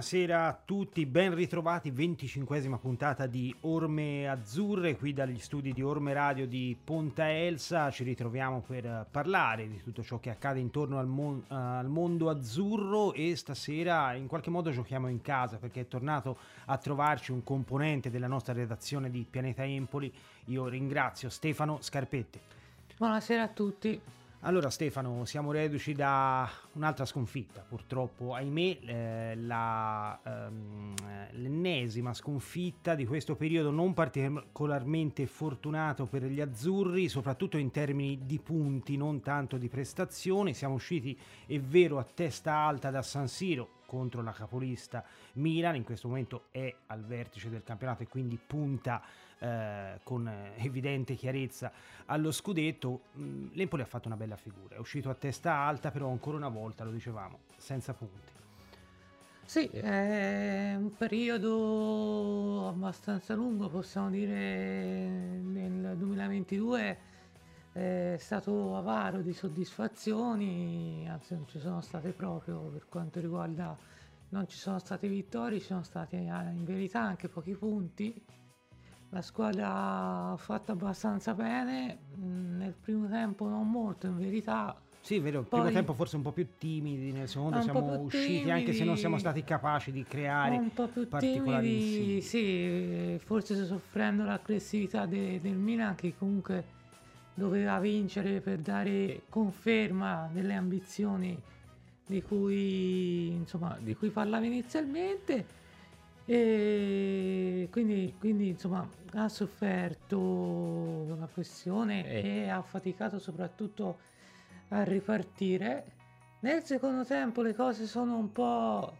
Buonasera a tutti, ben ritrovati, 25ª puntata di Orme Azzurre qui dagli studi di Orme Radio di Ponta Elsa. Ci ritroviamo per parlare di tutto ciò che accade intorno al mondo azzurro, e stasera in qualche modo giochiamo in casa perché è tornato a trovarci un componente della nostra redazione di Pianeta Empoli. Io ringrazio Stefano Scarpetti. Buonasera a tutti. Allora Stefano, siamo reduci da un'altra sconfitta, purtroppo, ahimè, l'ennesima sconfitta di questo periodo non particolarmente fortunato per gli azzurri, soprattutto in termini di punti, non tanto di prestazioni. Siamo usciti, è vero, a testa alta da San Siro contro la capolista Milan, in questo momento è al vertice del campionato e quindi punta con evidente chiarezza allo scudetto. L'Empoli ha fatto una bella figura, è uscito a testa alta, però ancora una volta, lo dicevamo, senza punti. Sì, è un periodo abbastanza lungo, possiamo dire, nel 2022 è stato avaro di soddisfazioni, anzi non ci sono state proprio per quanto riguarda, non ci sono state vittorie, ci sono stati in verità anche pochi punti. La squadra ha fatto abbastanza bene, nel primo tempo non molto in verità. Sì, è vero, il primo tempo forse un po' più timidi, nel secondo siamo usciti timidi, anche se non siamo stati capaci di creare un po' più particolari. Sì, forse soffrendo l'aggressività del Milan, che comunque doveva vincere per dare conferma delle ambizioni di cui parlava inizialmente. E quindi insomma ha sofferto una pressione e ha faticato soprattutto a ripartire. Nel secondo tempo le cose sono un po'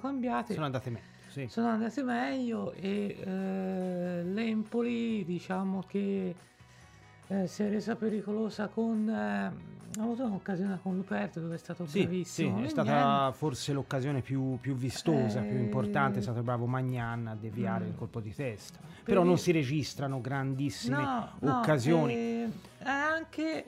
cambiate, sono andate meglio, sì. e l'Empoli, diciamo che si è resa pericolosa con ha avuto un'occasione con Luperto dove è stato bravissimo. Sì, è stata forse l'occasione più vistosa, più importante, è stato bravo Magnan a deviare il colpo di testa. Però non si registrano grandissime occasioni. È anche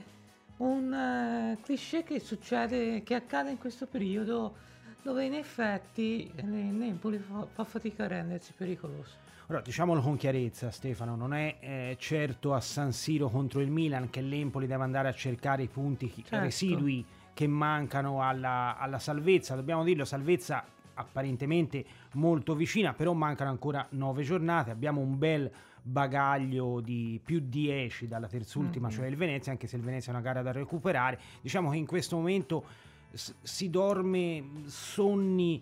un cliché che accade in questo periodo, dove in effetti l'Empoli fa fatica a rendersi pericoloso. Allora, diciamolo con chiarezza Stefano, non è certo a San Siro contro il Milan che l'Empoli deve andare a cercare i punti residui che mancano alla salvezza. Dobbiamo dirlo, salvezza apparentemente molto vicina, però mancano ancora 9 giornate, abbiamo un bel bagaglio di più 10 dalla terzultima, cioè il Venezia, anche se il Venezia è una gara da recuperare. Diciamo che in questo momento si dorme sonni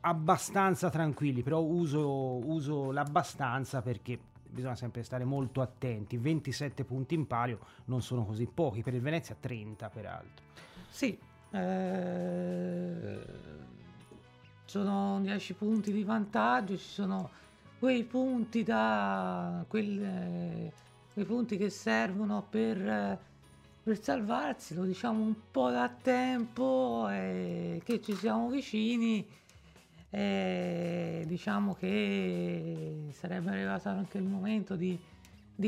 abbastanza tranquilli, però uso l'abbastanza perché bisogna sempre stare molto attenti. 27 punti in palio non sono così pochi, per il Venezia 30 peraltro. Sì, sono 10 punti di vantaggio, ci sono quei punti quei punti che servono per salvarsi, lo diciamo un po' da tempo, che ci siamo vicini, diciamo che sarebbe arrivato anche il momento di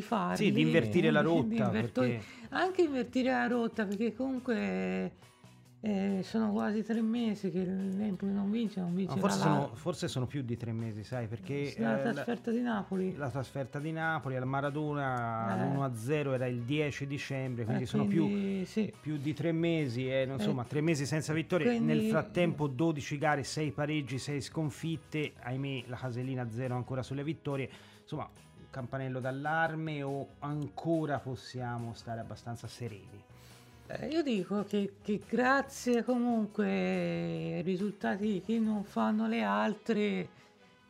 farli, sì, di invertire la rotta, anche invertire la rotta, perché comunque sono quasi 3 mesi che l'Empoli non vince. Forse sono più di 3 mesi, sai, perché la trasferta di Napoli al Maradona 1-0 era il 10 dicembre, quindi sono più di 3 mesi, insomma 3 mesi senza vittoria, quindi nel frattempo 12 gare, 6 pareggi, 6 sconfitte, ahimè la casellina 0 ancora sulle vittorie. Insomma, campanello d'allarme o ancora possiamo stare abbastanza sereni? Io dico che grazie comunque ai risultati che non fanno le altre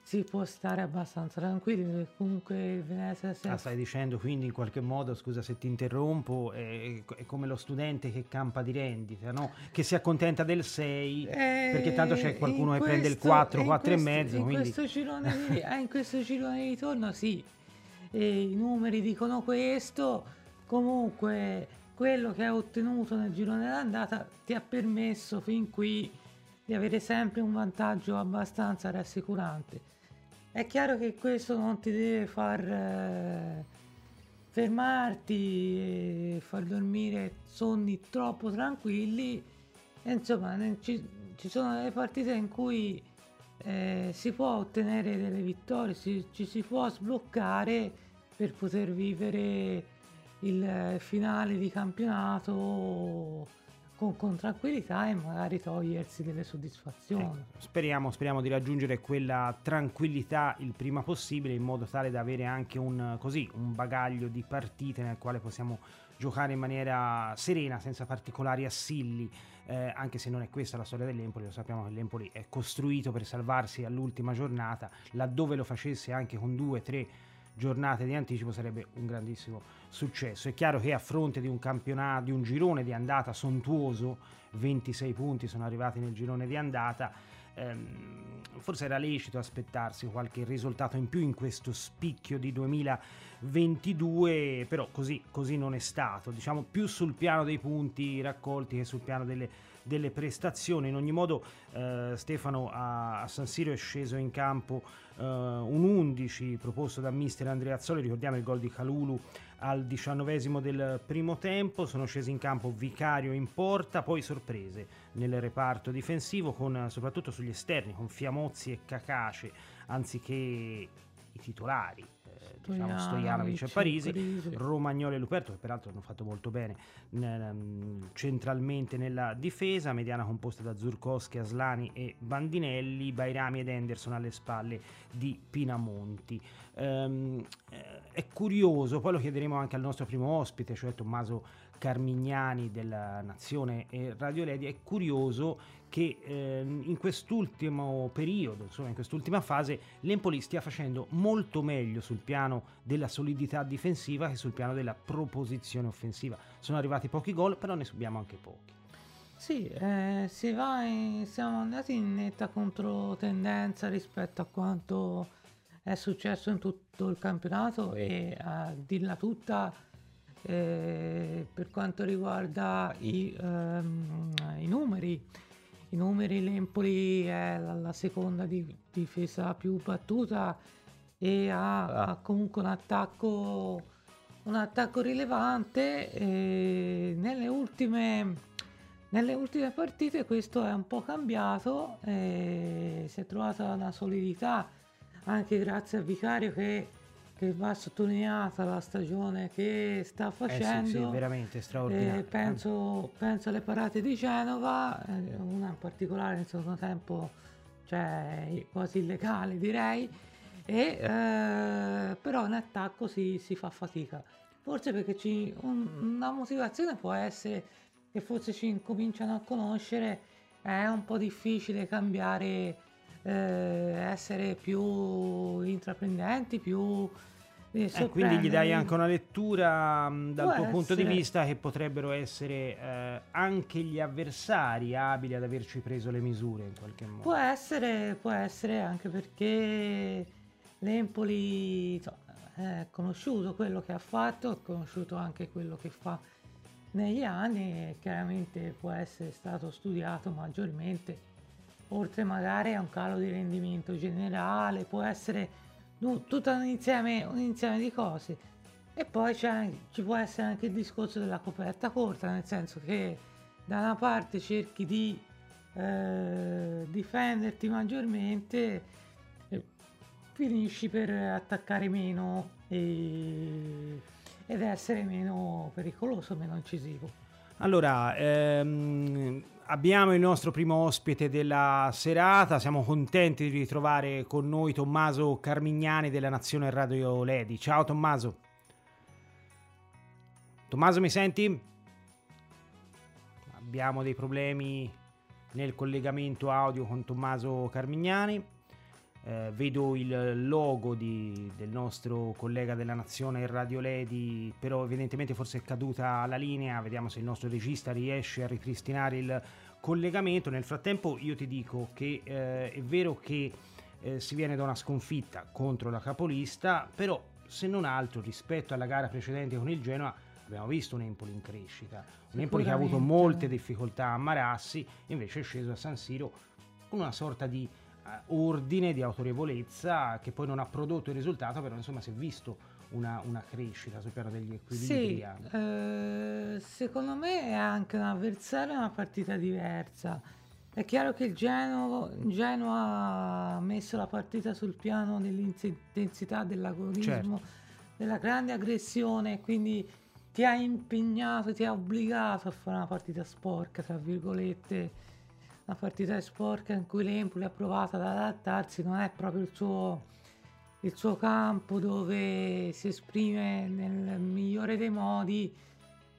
si può stare abbastanza tranquilli, perché comunque il Venezia stai dicendo, quindi in qualche modo, scusa se ti interrompo, è come lo studente che campa di rendita, no? Che si accontenta del 6 perché tanto c'è qualcuno che prende il 4 e mezzo, quindi in questo girone di ritorno sì, e i numeri dicono questo. Comunque quello che hai ottenuto nel girone d'andata ti ha permesso fin qui di avere sempre un vantaggio abbastanza rassicurante. È chiaro che questo non ti deve far fermarti e far dormire sonni troppo tranquilli, E insomma ci sono delle partite in cui si può ottenere delle vittorie, ci si può sbloccare per poter vivere il finale di campionato con tranquillità e magari togliersi delle soddisfazioni. Speriamo di raggiungere quella tranquillità il prima possibile, in modo tale da avere anche un bagaglio di partite nel quale possiamo giocare in maniera serena, senza particolari assilli, anche se non è questa la storia dell'Empoli. Lo sappiamo che l'Empoli è costruito per salvarsi all'ultima giornata, laddove lo facesse anche con 2-3 giornate di anticipo sarebbe un grandissimo successo. È chiaro che a fronte di un campionato, di un girone di andata sontuoso, 26 punti sono arrivati nel girone di andata, forse era lecito aspettarsi qualche risultato in più in questo spicchio di 2022, però così non è stato, diciamo, più sul piano dei punti raccolti che sul piano delle prestazioni. In ogni modo, Stefano, a San Siro è sceso in campo un 11 proposto da mister Andreazzoli. Ricordiamo il gol di Calulu al 19° del primo tempo. Sono scesi in campo Vicario in porta, poi sorprese nel reparto difensivo, con soprattutto sugli esterni, con Fiamozzi e Cacace anziché i titolari, Stojanovic e Parisi, Romagnoli e Luperto, che peraltro hanno fatto molto bene centralmente nella difesa, mediana composta da Zurkowski, Asllani e Bandinelli, Bajrami ed Henderson alle spalle di Pinamonti. È curioso, poi lo chiederemo anche al nostro primo ospite, cioè Tommaso Carmignani della Nazione Radio Lady, è curioso che in quest'ultimo periodo, insomma in quest'ultima fase, l'Empoli stia facendo molto meglio sul piano della solidità difensiva che sul piano della proposizione offensiva. Sono arrivati pochi gol, però ne subiamo anche pochi. Sì, siamo andati in netta controtendenza rispetto a quanto è successo in tutto il campionato e a dirla tutta, per quanto riguarda i numeri. I numeri, l'Empoli è la seconda difesa più battuta e ha comunque un attacco rilevante. E nelle ultime partite questo è un po' cambiato, si è trovata una solidità anche grazie a Vicario, che va sottolineata la stagione che sta facendo. Sì, veramente straordinario. Penso alle parate di Genova, una in particolare nel secondo tempo, cioè quasi illegale direi, però in attacco si fa fatica. Forse perché una motivazione può essere che forse ci incominciano a conoscere, è un po' difficile cambiare, essere più intraprendenti, più... quindi gli dai anche una lettura dal tuo punto di vista, che potrebbero essere anche gli avversari abili ad averci preso le misure in qualche modo. Può essere anche perché l'Empoli è conosciuto quello che ha fatto, è conosciuto anche quello che fa negli anni, e chiaramente può essere stato studiato maggiormente, oltre magari a un calo di rendimento generale. Può essere tutto un insieme di cose. E poi ci può essere anche il discorso della coperta corta, nel senso che da una parte cerchi di difenderti maggiormente e finisci per attaccare meno ed essere meno pericoloso, meno incisivo. Allora, abbiamo il nostro primo ospite della serata, siamo contenti di ritrovare con noi Tommaso Carmignani della Nazione Radio Lady. Ciao Tommaso. Tommaso, mi senti? Abbiamo dei problemi nel collegamento audio con Tommaso Carmignani. Vedo il logo del nostro collega della Nazione Radio Lady, però evidentemente forse è caduta la linea. Vediamo se il nostro regista riesce a ripristinare il collegamento. Nel frattempo io ti dico che è vero che si viene da una sconfitta contro la capolista, però se non altro rispetto alla gara precedente con il Genoa abbiamo visto un Empoli in crescita, un Empoli che ha avuto molte difficoltà a Marassi, invece è sceso a San Siro con una sorta di ordine, di autorevolezza, che poi non ha prodotto il risultato, però insomma si è visto una crescita sul piano degli equilibri. Sì, secondo me è anche un avversario, una partita diversa. È chiaro che il Genoa ha messo la partita sul piano dell'intensità, dell'agonismo, certo, della grande aggressione, quindi ti ha impegnato, ti ha obbligato a fare una partita sporca, tra virgolette, una partita sporca in cui l'Empoli ha provato ad adattarsi, non è proprio il suo campo dove si esprime nel migliore dei modi.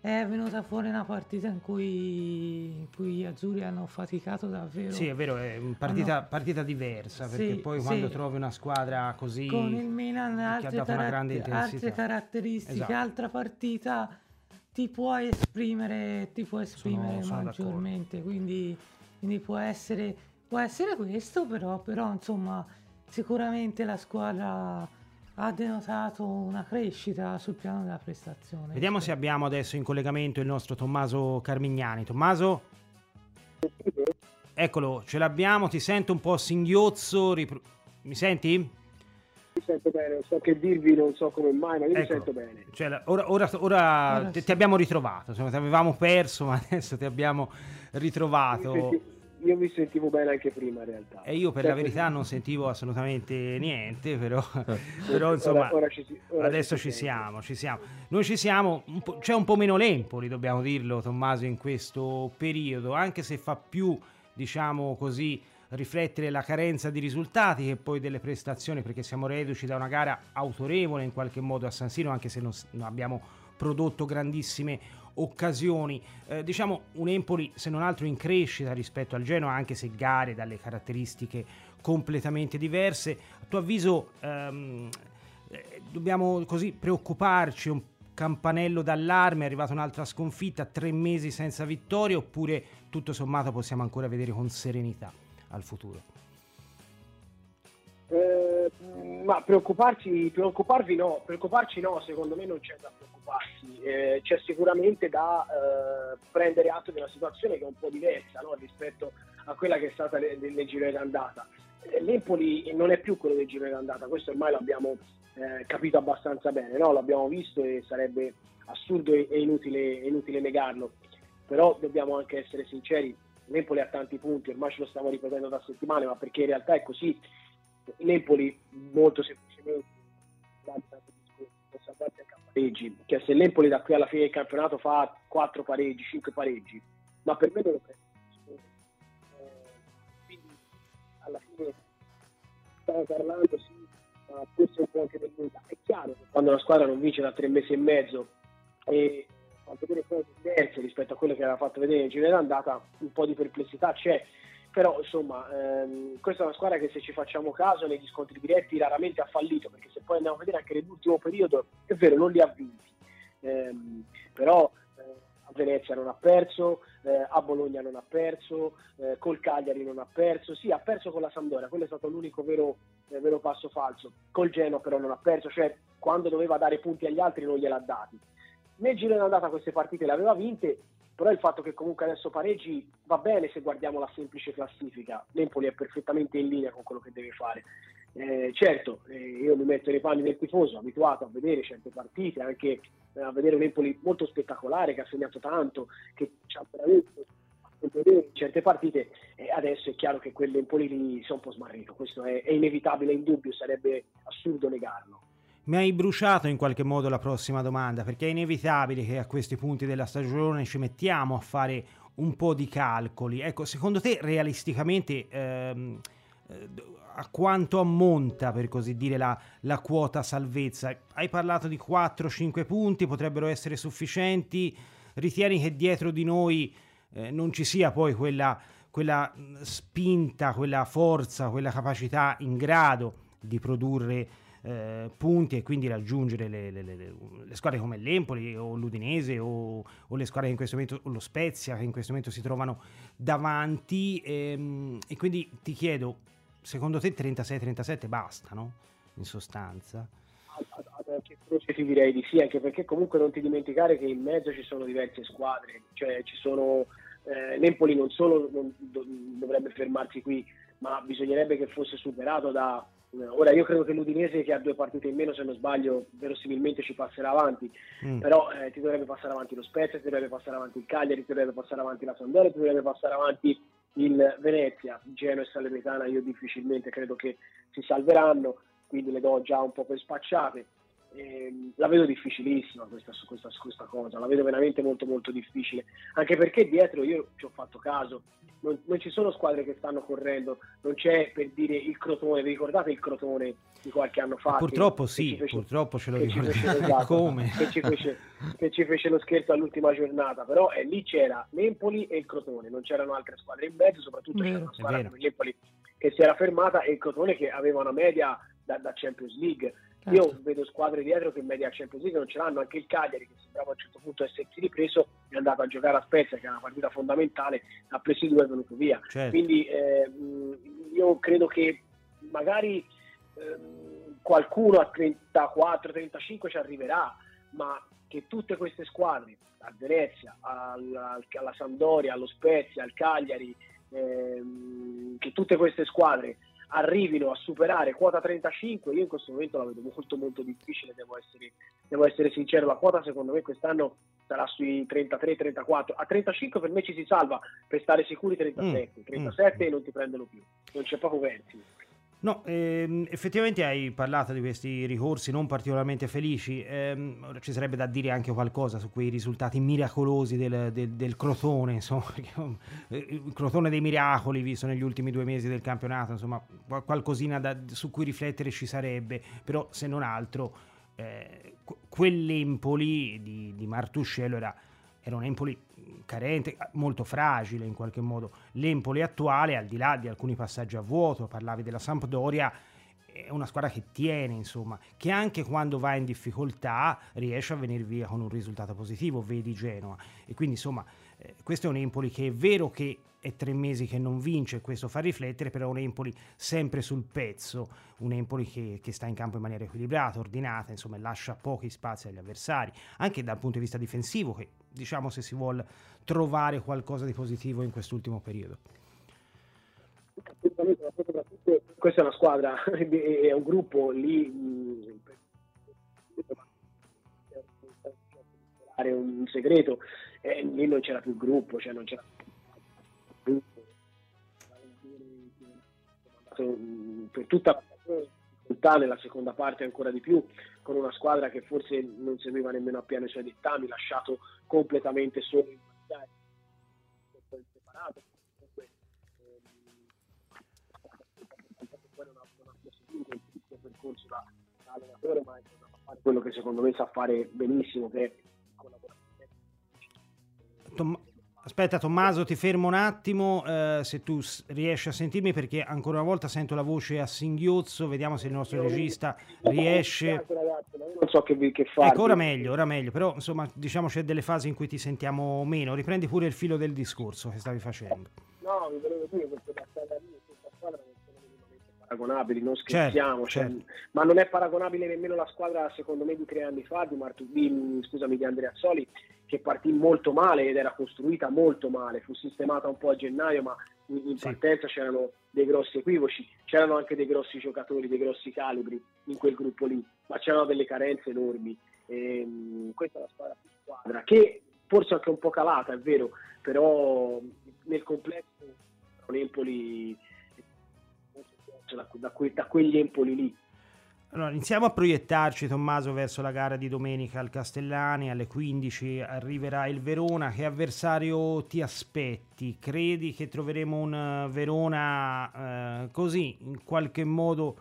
È venuta fuori una partita in cui gli azzurri hanno faticato davvero. Sì, è vero, è una partita diversa, perché sì, poi quando sì, trovi una squadra così con il Milan, che ha dato una grande intensità, altre caratteristiche, esatto, altra partita, ti puoi esprimere maggiormente, quindi può essere questo, però insomma sicuramente la squadra ha denotato una crescita sul piano della prestazione. Vediamo se abbiamo adesso in collegamento il nostro Tommaso Carmignani. Tommaso? Eccolo, ce l'abbiamo, ti sento un po' singhiozzo, mi senti? Mi sento bene, non so che dirvi, non so come mai, ma io mi sento bene. Cioè, ora sì, ti abbiamo ritrovato, insomma, ti avevamo perso, ma adesso ti abbiamo ritrovato. Io mi sentivo bene anche prima in realtà. E io per la verità non sentivo assolutamente niente, però insomma adesso ci siamo. Noi ci siamo, c'è un po' meno l'Empoli, dobbiamo dirlo Tommaso, in questo periodo, anche se fa più, diciamo così, riflettere la carenza di risultati che poi delle prestazioni, perché siamo reduci da una gara autorevole in qualche modo a San Siro, anche se non abbiamo prodotto grandissime occasioni, diciamo un Empoli se non altro in crescita rispetto al Genoa, anche se gare dalle caratteristiche completamente diverse. A tuo avviso dobbiamo così preoccuparci, un campanello d'allarme, è arrivata un'altra sconfitta, 3 mesi senza vittoria, oppure tutto sommato possiamo ancora vedere con serenità al futuro? Ma preoccuparci no, secondo me non c'è da preoccuparsi, c'è sicuramente da prendere atto di una situazione che è un po' diversa, no? Rispetto a quella che è stata nel giro d'andata. L'Empoli non è più quello del giro d'andata, questo ormai l'abbiamo capito abbastanza bene, no? L'abbiamo visto e sarebbe assurdo e inutile negarlo, però dobbiamo anche essere sinceri, l'Empoli ha tanti punti, ormai ce lo stiamo ripetendo da settimane, ma perché in realtà è così. L'Empoli molto semplicemente possa darsi a pareggi, che se l'Empoli da qui alla fine del campionato fa 4 pareggi, 5 pareggi, ma per me non lo prende, quindi alla fine stavo parlando sì, ma questo è un po' anche per l'unità. È chiaro che quando una squadra non vince da 3 mesi e mezzo e fa vedere cose diverse rispetto a quello che aveva fatto vedere in giro d'andata, un po' di perplessità c'è. Però insomma questa è una squadra che, se ci facciamo caso, negli scontri diretti raramente ha fallito, perché se poi andiamo a vedere anche nell'ultimo periodo è vero, non li ha vinti, però a Venezia non ha perso, a Bologna non ha perso, col Cagliari non ha perso, sì ha perso con la Sampdoria, quello è stato l'unico vero passo falso, col Genoa però non ha perso, cioè quando doveva dare punti agli altri non gliel'ha dati. Nel giro d'andata queste partite le aveva vinte, però il fatto che comunque adesso pareggi va bene se guardiamo la semplice classifica. L'Empoli è perfettamente in linea con quello che deve fare. Certo, io mi metto nei panni del tifoso, abituato a vedere certe partite, anche a vedere un Empoli molto spettacolare, che ha segnato tanto, che ci ha veramente vedere certe partite, e adesso è chiaro che quell'Empoli lì si è un po' smarrito. Questo è inevitabile, indubbio, sarebbe assurdo negarlo. Mi hai bruciato in qualche modo la prossima domanda, perché è inevitabile che a questi punti della stagione ci mettiamo a fare un po' di calcoli. Ecco, secondo te realisticamente a quanto ammonta, per così dire, la quota salvezza? Hai parlato di 4-5 punti, potrebbero essere sufficienti? Ritieni che dietro di noi non ci sia poi quella spinta, quella forza, quella capacità in grado di produrre punti e quindi raggiungere le squadre come l'Empoli o l'Udinese o le squadre che in questo momento, o lo Spezia, che in questo momento si trovano davanti, e quindi ti chiedo, secondo te 36-37 bastano in sostanza? Ti direi di sì, anche perché comunque non ti dimenticare che in mezzo ci sono diverse squadre, cioè ci sono l'Empoli non solo non dovrebbe fermarsi qui, ma bisognerebbe che fosse superato da... Ora io credo che l'Udinese, che ha 2 partite in meno se non sbaglio, verosimilmente ci passerà avanti, però ti dovrebbe passare avanti lo Spezia, ti dovrebbe passare avanti il Cagliari, ti dovrebbe passare avanti la Sampdoria, ti dovrebbe passare avanti il Venezia. Genoa e Salernitana io difficilmente credo che si salveranno, quindi le do già un po' per spacciate. La vedo difficilissima questa cosa, la vedo veramente molto molto difficile, anche perché dietro, io ci ho fatto caso, non ci sono squadre che stanno correndo, non c'è, per dire, il Crotone. Vi ricordate il Crotone di qualche anno fa? Purtroppo sì, purtroppo ce lo ricordiamo, come che ci fece lo scherzo all'ultima giornata, però lì c'era l'Empoli e il Crotone, non c'erano altre squadre in mezzo, soprattutto c'era una squadra come l'Empoli che si era fermata e il Crotone che aveva una media da Champions League. Certo. Io vedo squadre dietro che in media Champions League non ce l'hanno, anche il Cagliari che sembrava a un certo punto essersi ripreso, è andato a giocare a Spezia che è una partita fondamentale, ha preso 2 e è venuto via. Certo. Quindi io credo che magari qualcuno a 34-35 ci arriverà, ma che tutte queste squadre, a Venezia, alla Sampdoria, allo Spezia, al Cagliari, che tutte queste squadre arrivino a superare quota 35, io in questo momento la vedo molto molto difficile, devo essere sincero. La quota secondo me quest'anno sarà sui 33-34, a 35 per me ci si salva, per stare sicuri 37 e non ti prendono più, non c'è poco versi. No, effettivamente hai parlato di questi ricorsi non particolarmente felici, ci sarebbe da dire anche qualcosa su quei risultati miracolosi del Crotone, insomma, il Crotone dei miracoli visto negli ultimi 2 mesi del campionato, insomma qualcosina su cui riflettere ci sarebbe, però se non altro quell'Empoli di Martuscello era un Empoli carente, molto fragile in qualche modo. L'Empoli attuale, al di là di alcuni passaggi a vuoto, parlavi della Sampdoria, è una squadra che tiene, insomma, che anche quando va in difficoltà riesce a venire via con un risultato positivo, vedi Genoa. E quindi, insomma, questo è un Empoli che è vero che è 3 mesi che non vince, questo fa riflettere, però è un Empoli sempre sul pezzo, un Empoli che sta in campo in maniera equilibrata, ordinata, insomma, lascia pochi spazi agli avversari, anche dal punto di vista difensivo, che diciamo se si vuol trovare qualcosa di positivo in quest'ultimo periodo. Questa è una squadra, è un gruppo lì, un segreto, lì non c'era più il gruppo, cioè non c'era più per tutta nella seconda parte ancora di più, con una squadra che forse non seguiva nemmeno appieno i suoi dettami, lasciato completamente solo in partita, separato. Corso da allenatore, ma è quello che secondo me sa fare benissimo, che Aspetta Tommaso, ti fermo un attimo, se tu riesci a sentirmi, perché ancora una volta sento la voce a singhiozzo, vediamo se il nostro regista riesce. Non so che fare. Ecco, ora meglio, però insomma diciamo c'è delle fasi in cui ti sentiamo meno, riprendi pure il filo del discorso che stavi facendo. No, mi volevo dire questo passare lì, questa squadra paragonabili, non scherziamo, certo. Ma non è paragonabile nemmeno la squadra secondo me di 3 anni fa di Andreazzoli, che partì molto male ed era costruita molto male, fu sistemata un po' a gennaio, ma in partenza c'erano dei grossi equivoci, c'erano anche dei grossi giocatori, dei grossi calibri in quel gruppo lì, ma c'erano delle carenze enormi. Questa è la squadra che forse è anche un po' calata, è vero, però nel complesso l'Empoli da quegli Empoli lì. Allora, iniziamo a proiettarci, Tommaso, verso la gara di domenica al Castellani, alle 15 arriverà il Verona. Che avversario ti aspetti? Credi che troveremo un Verona così, in qualche modo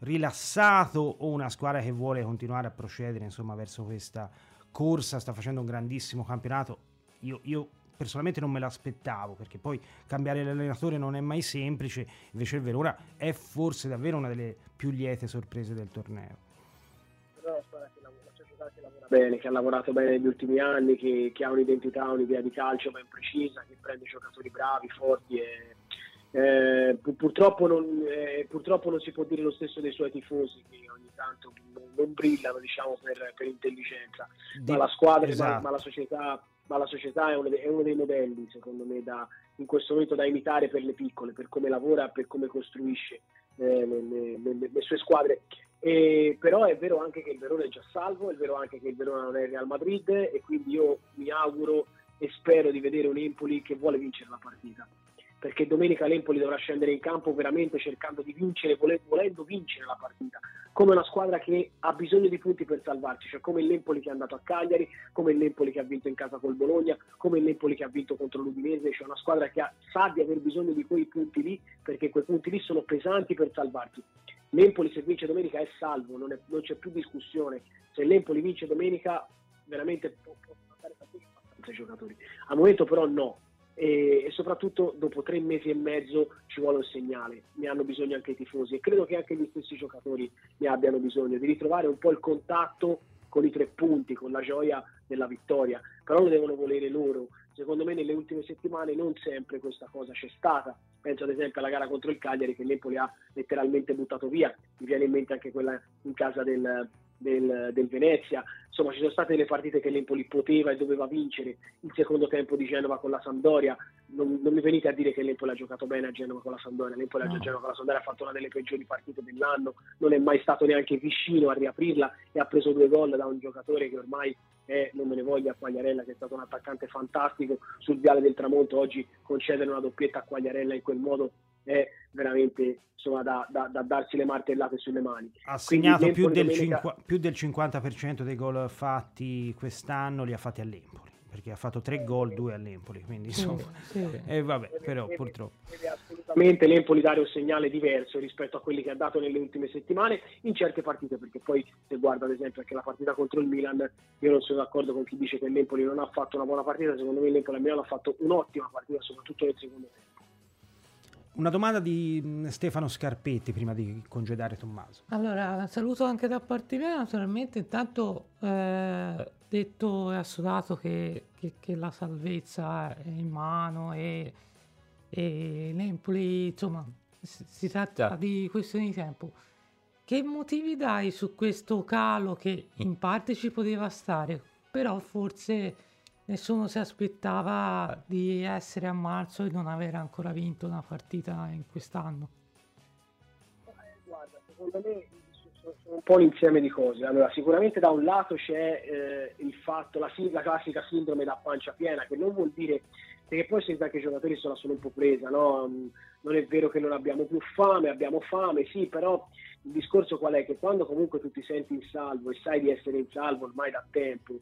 rilassato, o una squadra che vuole continuare a procedere, insomma, verso questa corsa? Sta facendo un grandissimo campionato, io personalmente non me l'aspettavo, perché poi cambiare l'allenatore non è mai semplice, invece il Verona è forse davvero una delle più liete sorprese del torneo. Però la squadra che lavora bene, che ha lavorato bene negli ultimi anni, che ha un'identità, un'idea di calcio ben precisa, che prende giocatori bravi, forti e purtroppo non si può dire lo stesso dei suoi tifosi, che ogni tanto non brillano, diciamo, per intelligenza, ma la squadra, esatto. ma la società ma la società è uno dei modelli, secondo me, in questo momento da imitare per le piccole, per come lavora, per come costruisce le sue squadre. Però è vero anche che il Verona è già salvo, è vero anche che il Verona non è il Real Madrid, e quindi io mi auguro e spero di vedere un Empoli che vuole vincere la partita, perché domenica l'Empoli dovrà scendere in campo veramente cercando di vincere, volendo vincere la partita, come una squadra che ha bisogno di punti per salvarsi, cioè come l'Empoli che è andato a Cagliari, come l'Empoli che ha vinto in casa col Bologna, come l'Empoli che ha vinto contro l'Udinese, cioè una squadra che sa di aver bisogno di quei punti lì, perché quei punti lì sono pesanti per salvarsi. L'Empoli se vince domenica è salvo, non c'è più discussione. Se l'Empoli vince domenica veramente può andare a tutti i giocatori. Al momento però no. E soprattutto dopo 3 mesi e mezzo ci vuole un segnale, ne hanno bisogno anche i tifosi e credo che anche gli stessi giocatori ne abbiano bisogno, di ritrovare un po' il contatto con i 3 punti, con la gioia della vittoria, però lo devono volere loro. Secondo me nelle ultime settimane non sempre questa cosa c'è stata, penso ad esempio alla gara contro il Cagliari che l'Empoli ha letteralmente buttato via, mi viene in mente anche quella in casa del Venezia. Insomma, ci sono state delle partite che l'Empoli poteva e doveva vincere, il secondo tempo di Genova con la Sampdoria, non mi venite a dire che l'Empoli ha giocato bene a Genova con la Sampdoria, l'Empoli no. A Genova con la Sampdoria ha fatto una delle peggiori partite dell'anno, non è mai stato neanche vicino a riaprirla e ha preso 2 gol da un giocatore che ormai è, non me ne voglia, Quagliarella, che è stato un attaccante fantastico sul viale del tramonto. Oggi concedere una doppietta a Quagliarella in quel modo è veramente, insomma, da darsi le martellate sulle mani. Ha segnato più del 50% dei gol fatti quest'anno, li ha fatti all'Empoli, perché ha fatto 3 gol, 2 all'Empoli, quindi insomma vabbè, però purtroppo deve assolutamente l'Empoli dare un segnale diverso rispetto a quelli che ha dato nelle ultime settimane in certe partite, perché poi se guarda ad esempio anche la partita contro il Milan, io non sono d'accordo con chi dice che l'Empoli non ha fatto una buona partita. Secondo me l'Empoli al Milan ha fatto un'ottima partita, soprattutto nel secondo tempo. Una domanda di Stefano Scarpetti prima di congedare Tommaso. Allora, saluto anche da parte mia naturalmente. Intanto detto e assurato che la salvezza è in mano e l'Empoli, insomma, si tratta di questioni di tempo. Che motivi dai su questo calo che in parte ci poteva stare, però forse nessuno si aspettava di essere a marzo e non aver ancora vinto una partita in quest'anno? Guarda, secondo me sono un po' l'insieme di cose. Allora, sicuramente da un lato c'è il fatto, la classica sindrome da pancia piena, che non vuol dire, perché poi sembra che i giocatori sono solo un po' presa, no? Non è vero che non abbiamo più fame, abbiamo fame, sì, però il discorso qual è? Che quando comunque tu ti senti in salvo e sai di essere in salvo ormai da tempo,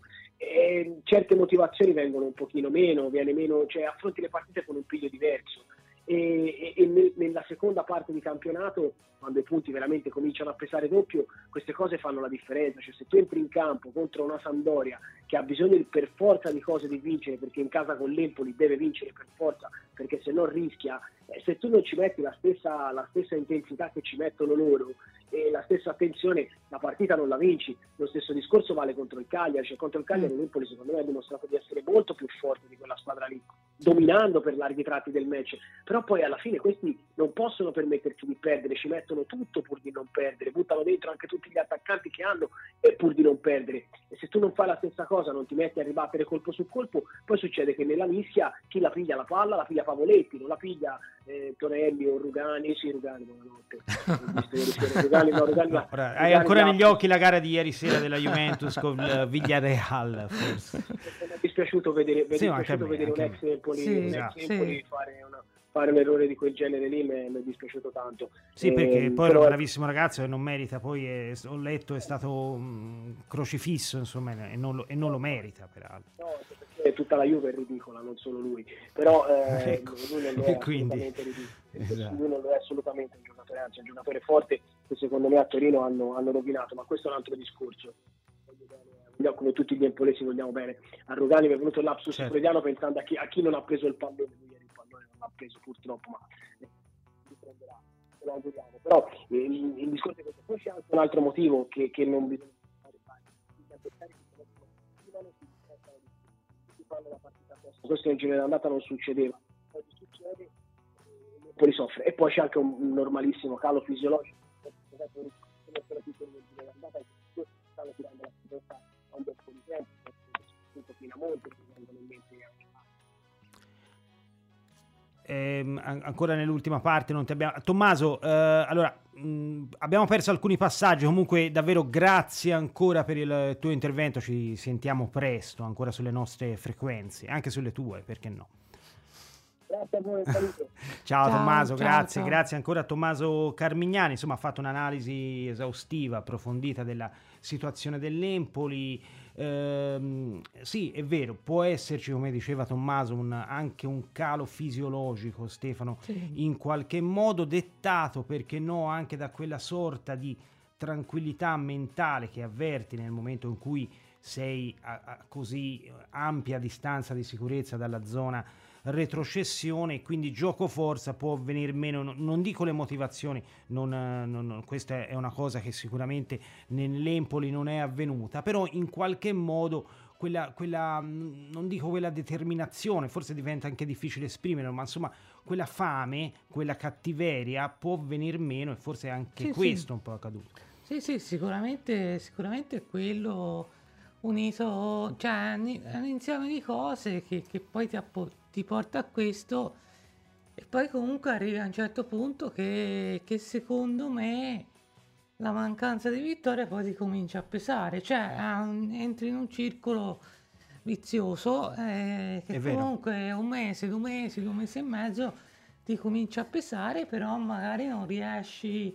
certe motivazioni vengono un pochino meno, viene meno, cioè affronti le partite con un piglio diverso. E nella seconda parte di campionato, quando i punti veramente cominciano a pesare doppio, queste cose fanno la differenza. Cioè, se tu entri in campo contro una Sampdoria che ha bisogno per forza di cose di vincere, perché in casa con l'Empoli deve vincere per forza, perché se no rischia, se tu non ci metti la stessa intensità che ci mettono loro e la stessa attenzione, la partita non la vinci. Lo stesso discorso vale contro il Cagliari, cioè contro il Cagliari l'Empoli secondo me ha dimostrato di essere molto più forte di quella squadra lì, dominando per larghi tratti del match, però poi alla fine questi non possono permettersi di perdere, ci mettono tutto pur di non perdere, buttano dentro anche tutti gli attaccanti che hanno e pur di non perdere, e se tu non fai la stessa cosa, non ti metti a ribattere colpo su colpo, poi succede che nella mischia chi la piglia la palla, la piglia Pavoletti, non la piglia Torelli o Rugani. Sì, Rugani, buonanotte. Rugani, hai ancora negli occhi la gara di ieri sera della Juventus con il Villarreal, forse. Mi è dispiaciuto vedere un ex Empoli fare un errore di quel genere lì, mi è dispiaciuto tanto. Sì, perché poi era un bravissimo ragazzo e non merita, poi ho letto è stato crocifisso, insomma, e non lo merita peraltro. No, perché tutta la Juve è ridicola, non solo lui, però ecco. Lui non lo è assolutamente ridicolo, esatto. Lui non lo è assolutamente un giocatore, anzi è un giocatore forte che secondo me a Torino hanno rovinato, ma questo è un altro discorso. Come tutti gli empolesi vogliamo bene, a Rugani mi è venuto l'apsus freudiano, pensando a chi non ha preso il pallone. Lui ieri il pallone non l'ha preso purtroppo, ma si prenderà, lo auguriamo. Però il discorso è questo. Poi c'è anche un altro motivo che non bisogna fare, si fanno la partita, questo in genere andata non succedeva, oggi succede, poi soffre. E poi c'è anche un normalissimo calo fisiologico, stanno tirando la difficoltà a un bel po' di tempo, Pinamonti, ancora nell'ultima parte non ti abbiamo... Tommaso, allora abbiamo perso alcuni passaggi, comunque davvero grazie ancora per il tuo intervento, ci sentiamo presto ancora sulle nostre frequenze, anche sulle tue, perché no. Grazie a voi, saluto. Ciao Tommaso, ciao, grazie, ciao. Grazie ancora a Tommaso Carmignani, insomma ha fatto un'analisi esaustiva, approfondita della situazione dell'Empoli. Sì, è vero, può esserci, come diceva Tommaso, anche un calo fisiologico, Stefano, sì, in qualche modo dettato, perché no, anche da quella sorta di tranquillità mentale che avverti nel momento in cui sei a così ampia distanza di sicurezza dalla zona retrocessione, quindi gioco forza può venir meno, non dico le motivazioni, questa è una cosa che sicuramente nell'Empoli non è avvenuta, però in qualche modo quella non dico quella determinazione, forse diventa anche difficile esprimerlo, ma insomma quella fame, quella cattiveria può venir meno, e forse anche sì, questo sì, un po' accaduto. Sì, sì, sicuramente quello unito, cioè un insieme di cose che poi ti porta a questo, e poi comunque arrivi a un certo punto che secondo me la mancanza di vittoria poi ti comincia a pesare, cioè entri in un circolo vizioso che comunque un mese, 2 mesi, 2 mesi e mezzo ti comincia a pesare, però magari non riesci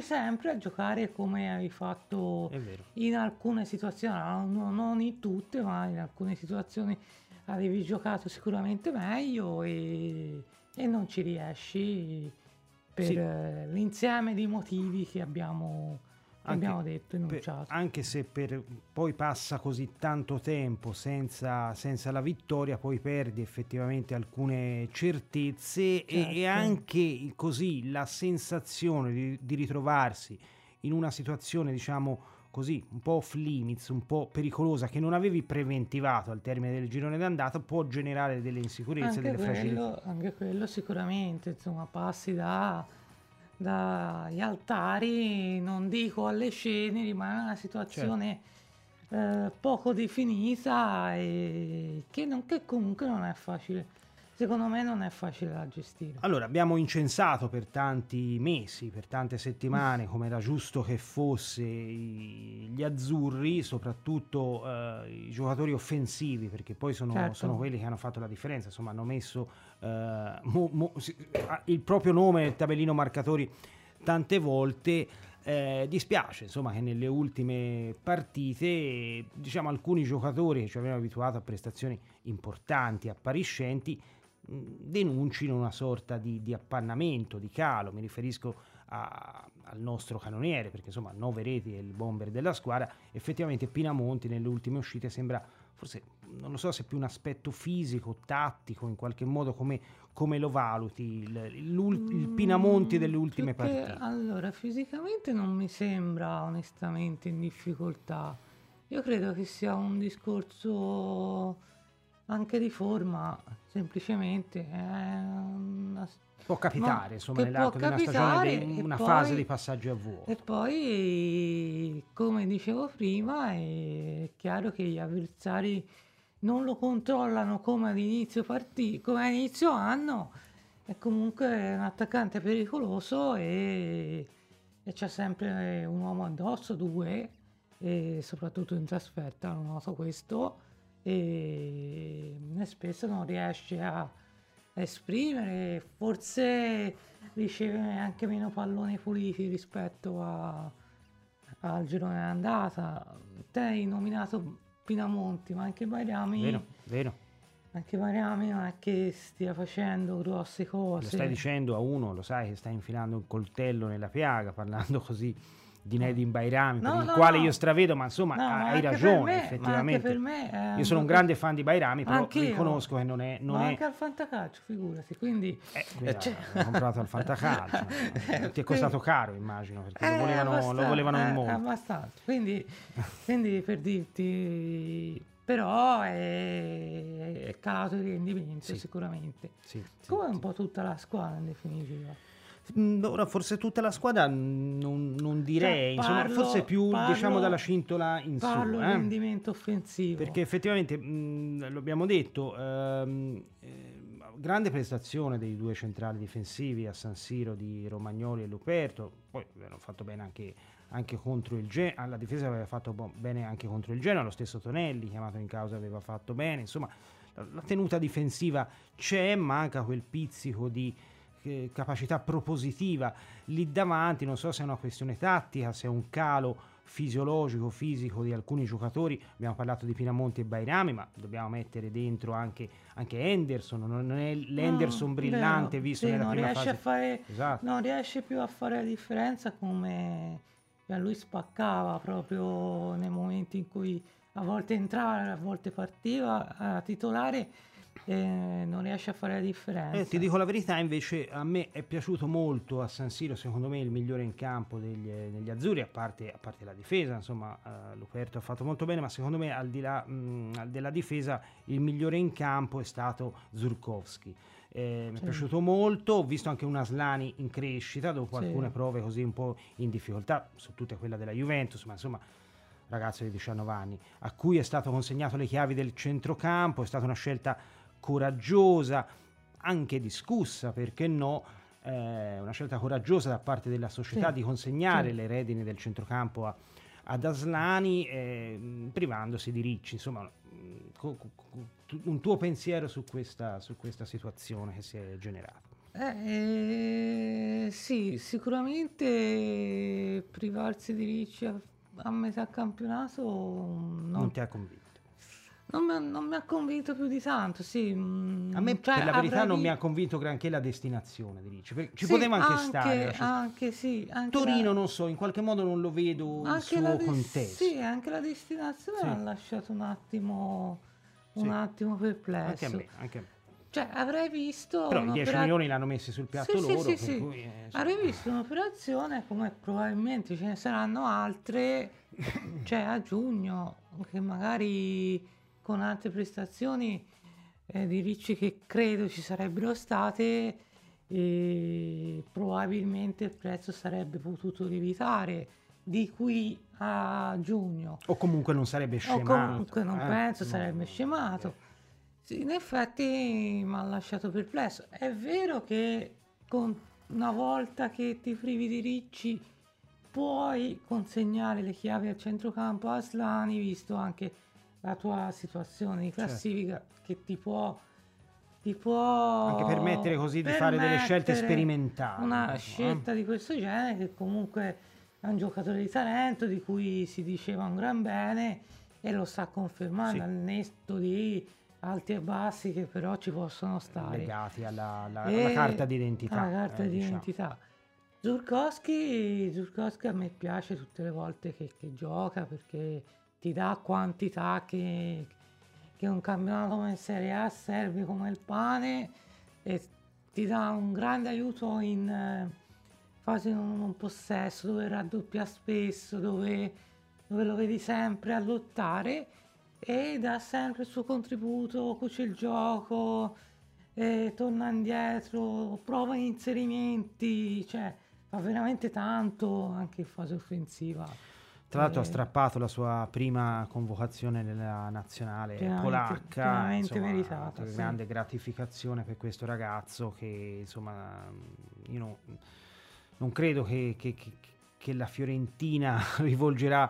sempre a giocare come avevi fatto in alcune situazioni, non in tutte, ma in alcune situazioni avevi giocato sicuramente meglio e non ci riesci per l'insieme di motivi che abbiamo detto, enunciato. Anche se poi passa così tanto tempo senza la vittoria, poi perdi effettivamente alcune certezze, certo, e anche così la sensazione di ritrovarsi in una situazione, diciamo così, un po' off limits, un po' pericolosa, che non avevi preventivato al termine del girone d'andata, può generare delle insicurezze, delle fragilità. Anche quello sicuramente, insomma, passi dagli altari, non dico alle ceneri, ma una situazione poco definita e che comunque non è facile. Secondo me non è facile da gestire. Allora, abbiamo incensato per tanti mesi, per tante settimane, come era giusto che fosse, gli azzurri, soprattutto i giocatori offensivi, perché poi sono quelli che hanno fatto la differenza, insomma hanno messo il proprio nome nel tabellino marcatori tante volte. Dispiace insomma che nelle ultime partite, diciamo, alcuni giocatori che ci avevano abituato a prestazioni importanti, appariscenti, denunciano una sorta di appannamento, di calo. Mi riferisco al nostro canoniere, perché insomma 9 reti è il bomber della squadra. Effettivamente Pinamonti nelle ultime uscite sembra, forse non lo so se più un aspetto fisico, tattico, in qualche modo, come lo valuti il Pinamonti delle ultime partite? Allora, fisicamente non mi sembra onestamente in difficoltà, io credo che sia un discorso anche di forma, semplicemente può capitare, insomma, nell'arco di una stagione, una fase di passaggio a vuoto. E poi, come dicevo prima, è chiaro che gli avversari non lo controllano come all'inizio anno, è comunque un attaccante pericoloso e c'è sempre un uomo addosso, 2, e soprattutto in trasferta, non noto questo, e spesso non riesce a esprimere, forse riceve anche meno palloni puliti rispetto al girone andata. Te hai nominato Pinamonti, ma anche Bajrami, vero. Anche Bajrami non è che stia facendo grosse cose. Lo stai dicendo a uno, lo sai che sta infilando un coltello nella piaga, parlando così di Nedin Bajrami, quale io stravedo, ma insomma hai ragione, effettivamente. Per me io sono un grande fan di Bajrami, però riconosco che non è... Non ma è... anche al fantacalcio, figurati, quindi... l'ho comprato al fantacalcio, ti è costato caro, immagino, perché lo volevano in molto. Abbastanza, quindi per dirti... Però è calato di rendimento, sì, sicuramente. Sì, come un po' tutta la squadra, in definitiva. Ora forse tutta la squadra non direi, insomma, forse più diciamo dalla cintola in su. Parlo di rendimento offensivo. Perché effettivamente, lo abbiamo detto, grande prestazione dei due centrali difensivi a San Siro di Romagnoli e Luperto, poi avevano fatto bene anche contro il Genoa, la difesa aveva fatto bene anche contro il Genoa, lo stesso Tonelli chiamato in causa aveva fatto bene, insomma la tenuta difensiva c'è, manca quel pizzico di capacità propositiva lì davanti, non so se è una questione tattica, se è un calo fisiologico, fisico di alcuni giocatori, abbiamo parlato di Pinamonti e Bajrami, ma dobbiamo mettere dentro anche Henderson, non è l'Henderson brillante visto nella prima fase. Non riesce più a fare la differenza, come lui spaccava proprio nei momenti in cui a volte entrava, a volte partiva a titolare, non riesce a fare la differenza. Ti dico la verità, invece a me è piaciuto molto a San Siro, secondo me il migliore in campo degli azzurri, a parte la difesa, insomma Luperto ha fatto molto bene, ma secondo me al di là della difesa il migliore in campo è stato Zurkowski. Mi è piaciuto molto, ho visto anche un Asllani in crescita dopo alcune prove così un po' in difficoltà, su tutte quella della Juventus, ma insomma ragazzo di 19 anni a cui è stato consegnato le chiavi del centrocampo, è stata una scelta coraggiosa, anche discussa perché no, una scelta coraggiosa da parte della società di consegnare le redini del centrocampo ad Asllani, privandosi di Ricci, insomma un tuo pensiero su questa situazione che si è generata. Sì, sicuramente privarsi di Ricci a metà campionato non ti ha convinto. Non mi ha convinto più di tanto, sì. A me, cioè, per la verità, non mi ha convinto granché la destinazione di Ricci. Ci poteva anche stare. Torino, non so, in qualche modo non lo vedo nel suo contesto. Sì, anche la destinazione mi ha lasciato un attimo perplesso. Anche a me. Cioè, avrei visto... Però i 10 milioni l'hanno messi sul piatto loro. Sì. Cui, avrei visto un'operazione, come probabilmente ce ne saranno altre, cioè a giugno, che magari con altre prestazioni di Ricci, che credo ci sarebbero state, probabilmente il prezzo sarebbe potuto lievitare di qui a giugno. O comunque non sarebbe scemato. O comunque non penso sarebbe scemato. Sì, in effetti mi ha lasciato perplesso. È vero che una volta che ti privi di Ricci puoi consegnare le chiavi al centrocampo a Asllani, visto anche la tua situazione di classifica, che ti può anche permettere così di fare delle scelte sperimentali. Una scelta di questo genere, che comunque è un giocatore di talento di cui si diceva un gran bene e lo sta confermando al netto di alti e bassi che però ci possono stare, legati alla carta d'identità. Alla carta d'identità. Zurkowski a me piace tutte le volte che gioca, perché ti dà quantità che un campionato come in Serie A serve come il pane, e ti dà un grande aiuto in fase non possesso, dove raddoppia spesso, dove lo vedi sempre a lottare, e dà sempre il suo contributo, cuce il gioco, torna indietro, prova inserimenti, cioè fa veramente tanto anche in fase offensiva. Tra l'altro ha strappato la sua prima convocazione nella nazionale polacca, insomma, meritato, una grande gratificazione per questo ragazzo, che insomma io non credo che la Fiorentina rivolgerà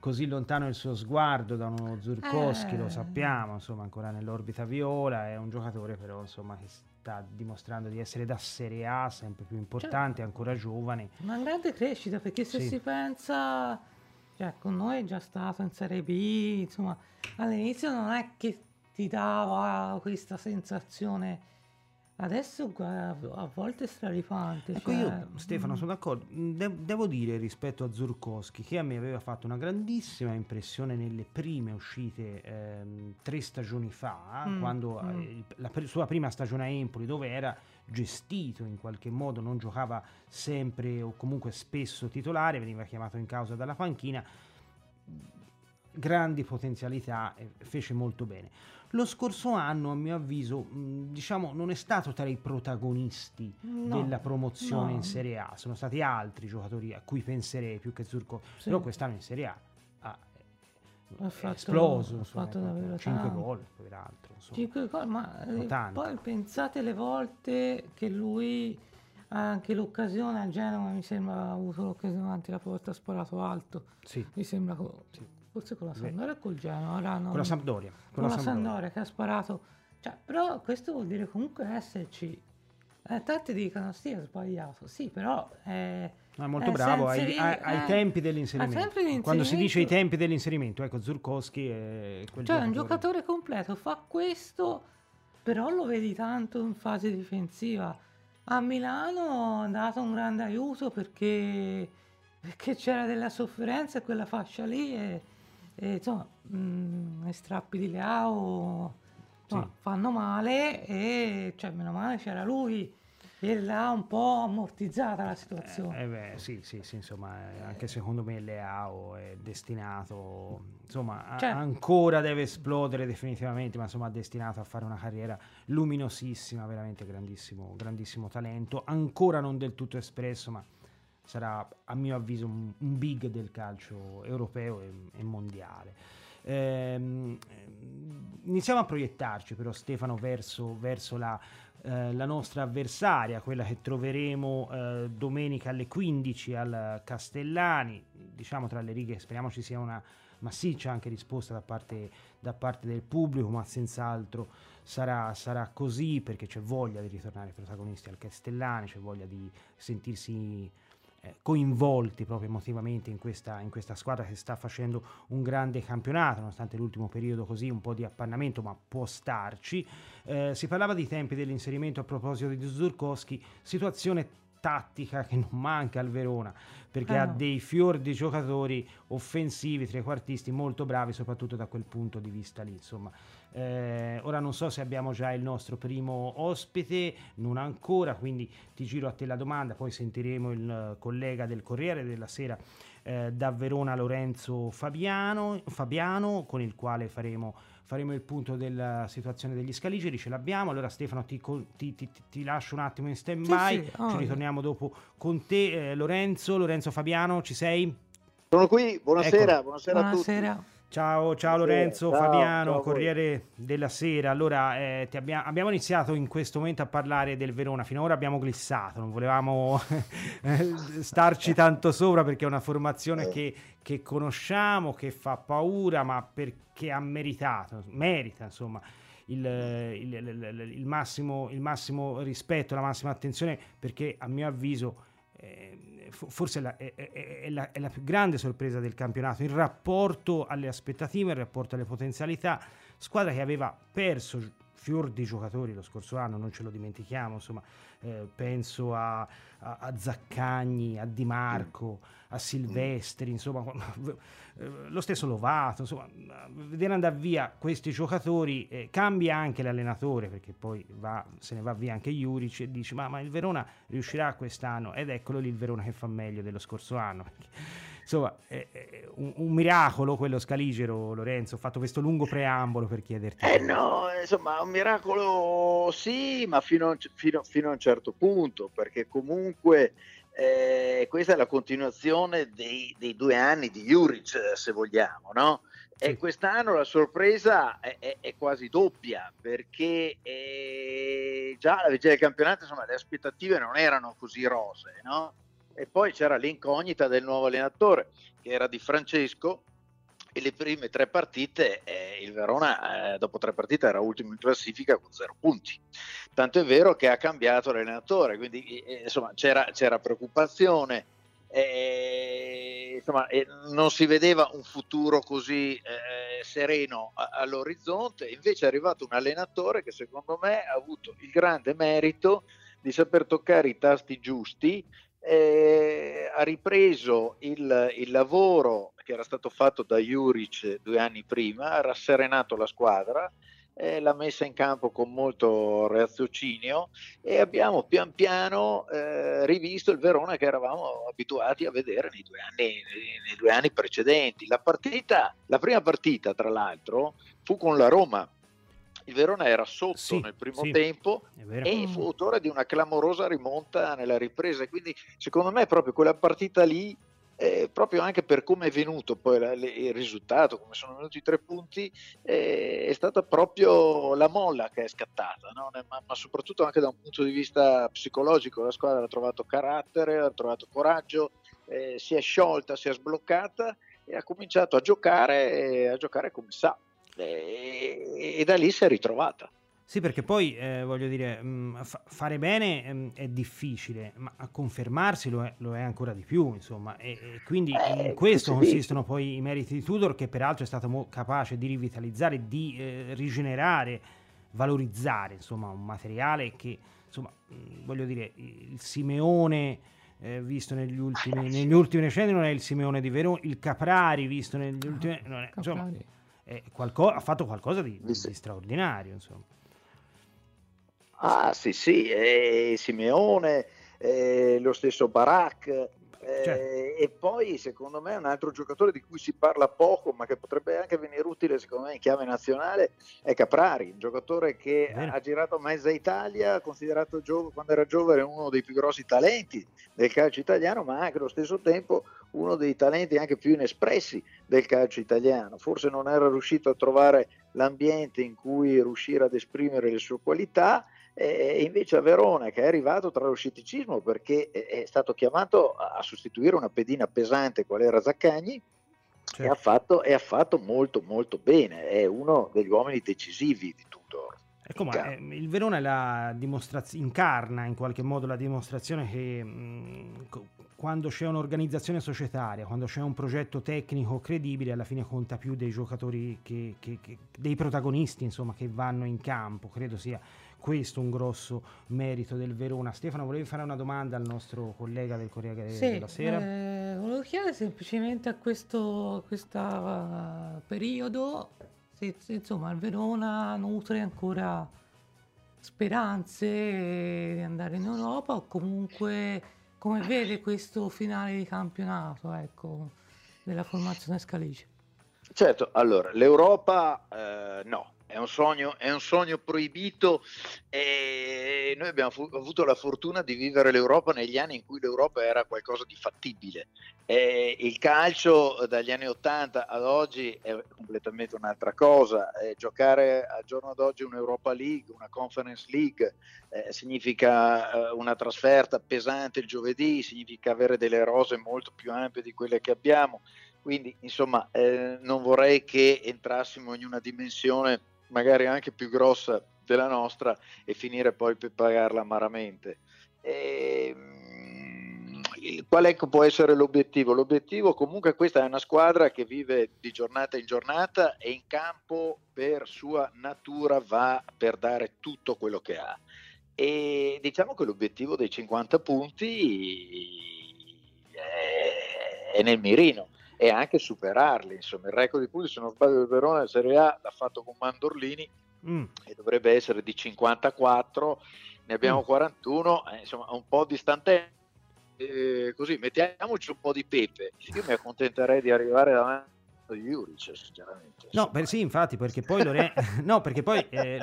così lontano il suo sguardo da uno Zurkowski, lo sappiamo, insomma, ancora nell'orbita viola. È un giocatore però, insomma, che sta dimostrando di essere da Serie A sempre più importante, ancora giovane. Una grande crescita, perché se si pensa, cioè, con noi è già stato in Serie B, insomma, all'inizio non è che ti dava questa sensazione, adesso a volte è straripante. Ecco, io Stefano sono d'accordo, devo dire rispetto a Zurkowski che a me aveva fatto una grandissima impressione nelle prime uscite, 3 stagioni fa, quando la sua prima stagione a Empoli, dove era gestito in qualche modo, non giocava sempre o comunque spesso titolare, veniva chiamato in causa dalla panchina, grandi potenzialità, fece molto bene. Lo scorso anno, a mio avviso, diciamo, non è stato tra i protagonisti della promozione in Serie A. Sono stati altri giocatori a cui penserei più che Zurkowski. Però quest'anno in Serie A esploso, insomma, fatto davvero 5 gol, peraltro. 5 gol, ma poi pensate le volte che lui ha anche l'occasione, a Genova mi sembra ha avuto l'occasione davanti la porta, ha sparato alto. Sì. Mi sembra forse con la Sampdoria o col Genoa, con la Sampdoria. Con la Sampdoria che ha sparato. Cioè, però questo vuol dire comunque esserci. Tanti dicono sì, ha sbagliato, sì, però è molto bravo ai tempi dell'inserimento. Quando si dice i tempi dell'inserimento, ecco, Zurkowski è quel giocatore. È un giocatore completo, fa questo, però lo vedi tanto in fase difensiva. A Milano ha dato un grande aiuto perché c'era della sofferenza in quella fascia lì e insomma, strappi di Leao. No, sì. Fanno male e cioè, meno male c'era lui e l'ha un po' ammortizzata la situazione. Sì, insomma, anche secondo me Leao è destinato, insomma, ancora deve esplodere definitivamente, ma insomma è destinato a fare una carriera luminosissima, veramente grandissimo, grandissimo talento, ancora non del tutto espresso, ma sarà a mio avviso un big del calcio europeo e mondiale. Iniziamo a proiettarci però, Stefano, verso la nostra avversaria, quella che troveremo domenica alle 15 al Castellani. Diciamo tra le righe, speriamo ci sia una massiccia anche risposta da parte del pubblico, ma senz'altro sarà così, perché c'è voglia di ritornare protagonisti al Castellani, c'è voglia di sentirsi coinvolti proprio emotivamente in questa squadra che sta facendo un grande campionato, nonostante l'ultimo periodo così un po' di appannamento, ma può starci. Si parlava di tempi dell'inserimento a proposito di Zurkowski, situazione tattica che non manca al Verona, perché ha dei fior di giocatori offensivi, trequartisti molto bravi, soprattutto da quel punto di vista lì, insomma. Ora non so se abbiamo già il nostro primo ospite, non ancora, quindi ti giro a te la domanda, poi sentiremo il collega del Corriere della Sera da Verona, Lorenzo Fabiano, con il quale faremo il punto della situazione degli scaligeri. Ce l'abbiamo, allora Stefano ti lascio un attimo in stand by, ci ritorniamo dopo con te. Lorenzo Fabiano, ci sei? Sono qui, buonasera, ecco. Buonasera a tutti. Ciao Lorenzo, ciao, Fabiano, ciao Corriere della Sera. Allora, abbiamo iniziato in questo momento a parlare del Verona, finora abbiamo glissato, non volevamo starci tanto sopra, perché è una formazione che conosciamo, che fa paura, ma perché ha merita insomma il massimo rispetto, la massima attenzione, perché a mio avviso forse è la più grande sorpresa del campionato in rapporto alle aspettative, in rapporto alle potenzialità. Squadra che aveva perso fior di giocatori lo scorso anno, non ce lo dimentichiamo, insomma, penso a Zaccagni, a Di Marco, a Silvestri, insomma, lo stesso Lovato, insomma, vedere andare via questi giocatori, cambia anche l'allenatore, perché poi se ne va via anche Juric e dici ma il Verona riuscirà quest'anno, ed eccolo lì il Verona che fa meglio dello scorso anno, perché insomma è un miracolo quello scaligero. Lorenzo, ho fatto questo lungo preambolo per chiederti. No, insomma, un miracolo sì, ma fino a un certo punto, perché comunque questa è la continuazione dei 2 anni di Juric, se vogliamo, no? Sì. E quest'anno la sorpresa è quasi doppia, perché già alla vigilia del campionato, insomma, le aspettative non erano così rosee, no? E poi c'era l'incognita del nuovo allenatore, che era Di Francesco, e le prime 3 partite il Verona dopo 3 partite era ultimo in classifica con 0 punti, tanto è vero che ha cambiato l'allenatore, quindi insomma c'era preoccupazione, insomma, non si vedeva un futuro così sereno all'orizzonte. Invece è arrivato un allenatore che secondo me ha avuto il grande merito di saper toccare i tasti giusti. Ha ripreso il lavoro che era stato fatto da Juric 2 anni prima, ha rasserenato la squadra, l'ha messa in campo con molto raziocinio e abbiamo pian piano rivisto il Verona che eravamo abituati a vedere nei due anni precedenti. La prima partita, tra l'altro, fu con la Roma. Il Verona era sotto nel primo tempo e fu autore di una clamorosa rimonta nella ripresa, quindi secondo me proprio quella partita lì proprio anche per come è venuto poi il risultato, come sono venuti i 3 punti, è stata proprio la molla che è scattata, no? Ma soprattutto anche da un punto di vista psicologico la squadra ha trovato carattere, ha trovato coraggio, si è sciolta, si è sbloccata e ha cominciato a giocare come sa, e da lì si è ritrovata. Sì, perché poi voglio dire, fare bene è difficile, ma a confermarsi lo è ancora di più, insomma, e quindi in questo consistono poi i meriti di Tudor, che peraltro è stato capace di rivitalizzare, di rigenerare, valorizzare, insomma, un materiale che, insomma, voglio dire, il Simeone visto negli ultimi decenni non è il Simeone di Verona, il Caprari visto negli ultimi, non è, insomma, ha fatto qualcosa di straordinario, insomma. Ah sì, Simeone, lo stesso Barak, certo. E poi secondo me un altro giocatore di cui si parla poco ma che potrebbe anche venire utile secondo me in chiave nazionale è Caprari, un giocatore che ha girato mezza Italia, considerato quando era giovane uno dei più grossi talenti del calcio italiano, ma anche allo stesso tempo uno dei talenti anche più inespressi del calcio italiano. Forse non era riuscito a trovare l'ambiente in cui riuscire ad esprimere le sue qualità, e invece a Verona, che è arrivato tra lo scetticismo perché è stato chiamato a sostituire una pedina pesante qual era Zaccagni, certo. e ha fatto molto molto bene, è uno degli uomini decisivi di Tudor. Ecco, ma il Verona incarna in qualche modo la dimostrazione che quando c'è un'organizzazione societaria, quando c'è un progetto tecnico credibile, alla fine conta più dei giocatori, che dei protagonisti, insomma, che vanno in campo. Credo sia questo un grosso merito del Verona. Stefano, volevi fare una domanda al nostro collega del Corriere della Sera? Volevo chiedere semplicemente a questo periodo, se insomma il Verona nutre ancora speranze di andare in Europa, o comunque come vede questo finale di campionato, ecco, della formazione scalise. Certo, allora l'Europa no, è un sogno proibito, e noi abbiamo avuto la fortuna di vivere l'Europa negli anni in cui l'Europa era qualcosa di fattibile. Il calcio dagli anni 80 ad oggi è completamente un'altra cosa. Giocare al giorno d'oggi un'Europa League, una Conference League, significa una trasferta pesante il giovedì, significa avere delle rose molto più ampie di quelle che abbiamo. Quindi, insomma, non vorrei che entrassimo in una dimensione magari anche più grossa della nostra e finire poi per pagarla amaramente. Qual è che può essere l'obiettivo? L'obiettivo comunque, questa è una squadra che vive di giornata in giornata e in campo per sua natura va per dare tutto quello che ha, e diciamo che l'obiettivo dei 50 punti è nel mirino, e anche superarli, insomma. Il record di punti, se non sbaglio, del Verona in Serie A l'ha fatto con Mandorlini e dovrebbe essere di 54, ne abbiamo 41, insomma un po' distante, così mettiamoci un po' di pepe. Io mi accontenterei di arrivare davanti a Juric, sinceramente. No, sì, infatti, perché poi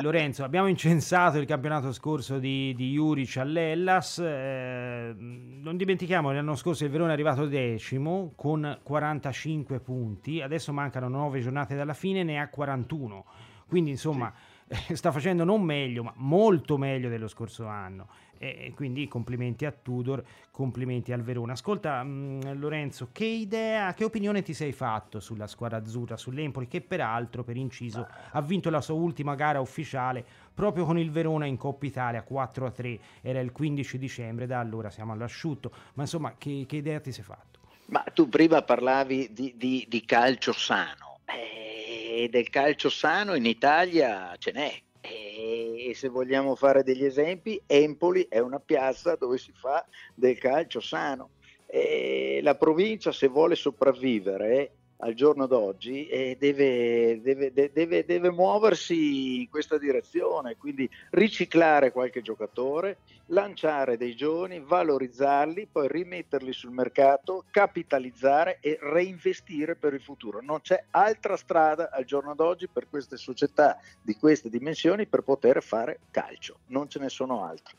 Lorenzo, abbiamo incensato il campionato scorso di Juric all'Hellas, non dimentichiamo, l'anno scorso il Verona è arrivato 10° con 45 punti, adesso mancano 9 giornate dalla fine, ne ha 41, quindi insomma sì. Sta facendo non meglio, ma molto meglio dello scorso anno. E quindi complimenti a Tudor, complimenti al Verona. Ascolta Lorenzo, che opinione ti sei fatto sulla squadra azzurra, sull'Empoli, che peraltro, per inciso, ha vinto la sua ultima gara ufficiale proprio con il Verona in Coppa Italia 4-3, era il 15 dicembre, da allora siamo all'asciutto, ma insomma che idea ti sei fatto? Ma tu prima parlavi di calcio sano, e del calcio sano in Italia ce n'è. E se vogliamo fare degli esempi, Empoli è una piazza dove si fa del calcio sano, e la provincia, se vuole sopravvivere al giorno d'oggi, deve muoversi in questa direzione, quindi riciclare qualche giocatore, lanciare dei giovani, valorizzarli, poi rimetterli sul mercato, capitalizzare e reinvestire per il futuro. Non c'è altra strada al giorno d'oggi per queste società di queste dimensioni per poter fare calcio, non ce ne sono altre.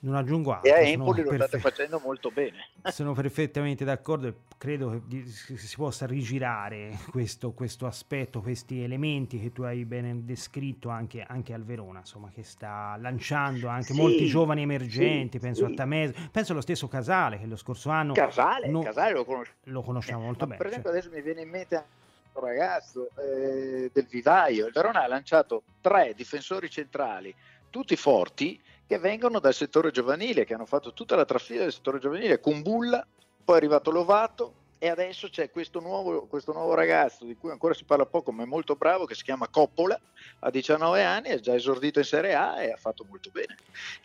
non aggiungo altro. E a Empoli lo state facendo molto bene. Sono perfettamente d'accordo e credo che si possa rigirare questo aspetto, questi elementi che tu hai ben descritto anche al Verona, insomma, che sta lanciando anche molti giovani emergenti, penso a Tamese, penso allo stesso Casale, che lo scorso anno... Casale lo conosciamo molto bene. Per esempio adesso mi viene in mente un ragazzo del Vivaio. Il Verona ha lanciato 3 difensori centrali, tutti forti, che vengono dal settore giovanile, che hanno fatto tutta la trafila del settore giovanile, con Bulla, poi è arrivato Lovato e adesso c'è questo nuovo ragazzo di cui ancora si parla poco ma è molto bravo, che si chiama Coppola, ha 19 anni, è già esordito in Serie A e ha fatto molto bene.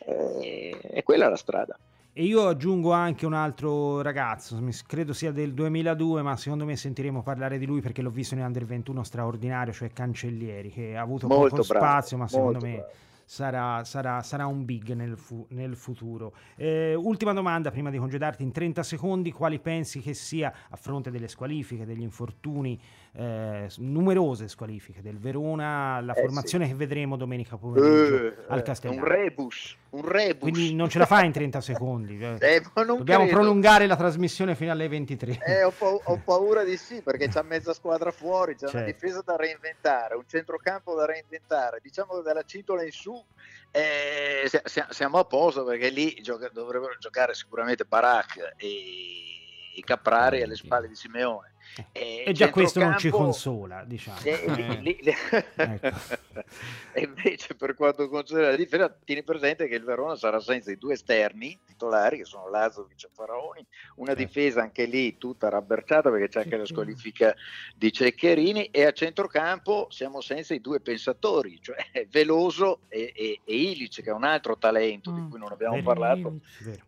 E quella è la strada. E io aggiungo anche un altro ragazzo, credo sia del 2002, ma secondo me sentiremo parlare di lui perché l'ho visto in Under 21 straordinario, cioè Cancellieri, che ha avuto molto poco spazio, ma secondo me... Bravo. Sarà un big nel futuro. Ultima domanda prima di congedarti in 30 secondi: quali pensi che sia, a fronte delle squalifiche, degli infortuni, numerose squalifiche del Verona, la formazione che vedremo domenica pomeriggio al Castellano? Un rebus. Quindi non ce la fai in 30 secondi. Dobbiamo prolungare la trasmissione fino alle 23. Ho paura di sì, perché c'è mezza squadra fuori, c'è una difesa da reinventare, un centrocampo da reinventare, diciamo dalla cintola in su. Siamo a posto, perché lì dovrebbero giocare sicuramente Barak e Caprari alle spalle di Simeone. E già questo non ci consola, diciamo. Ecco. E invece per quanto concerne la difesa, tieni presente che il Verona sarà senza i 2 esterni titolari, che sono Lazovic e Faraoni, una difesa anche lì tutta rabberciata, perché c'è anche la squalifica di Ceccherini, e a centrocampo siamo senza i 2 pensatori, cioè Veloso e Ilic, che è un altro talento di cui non abbiamo parlato,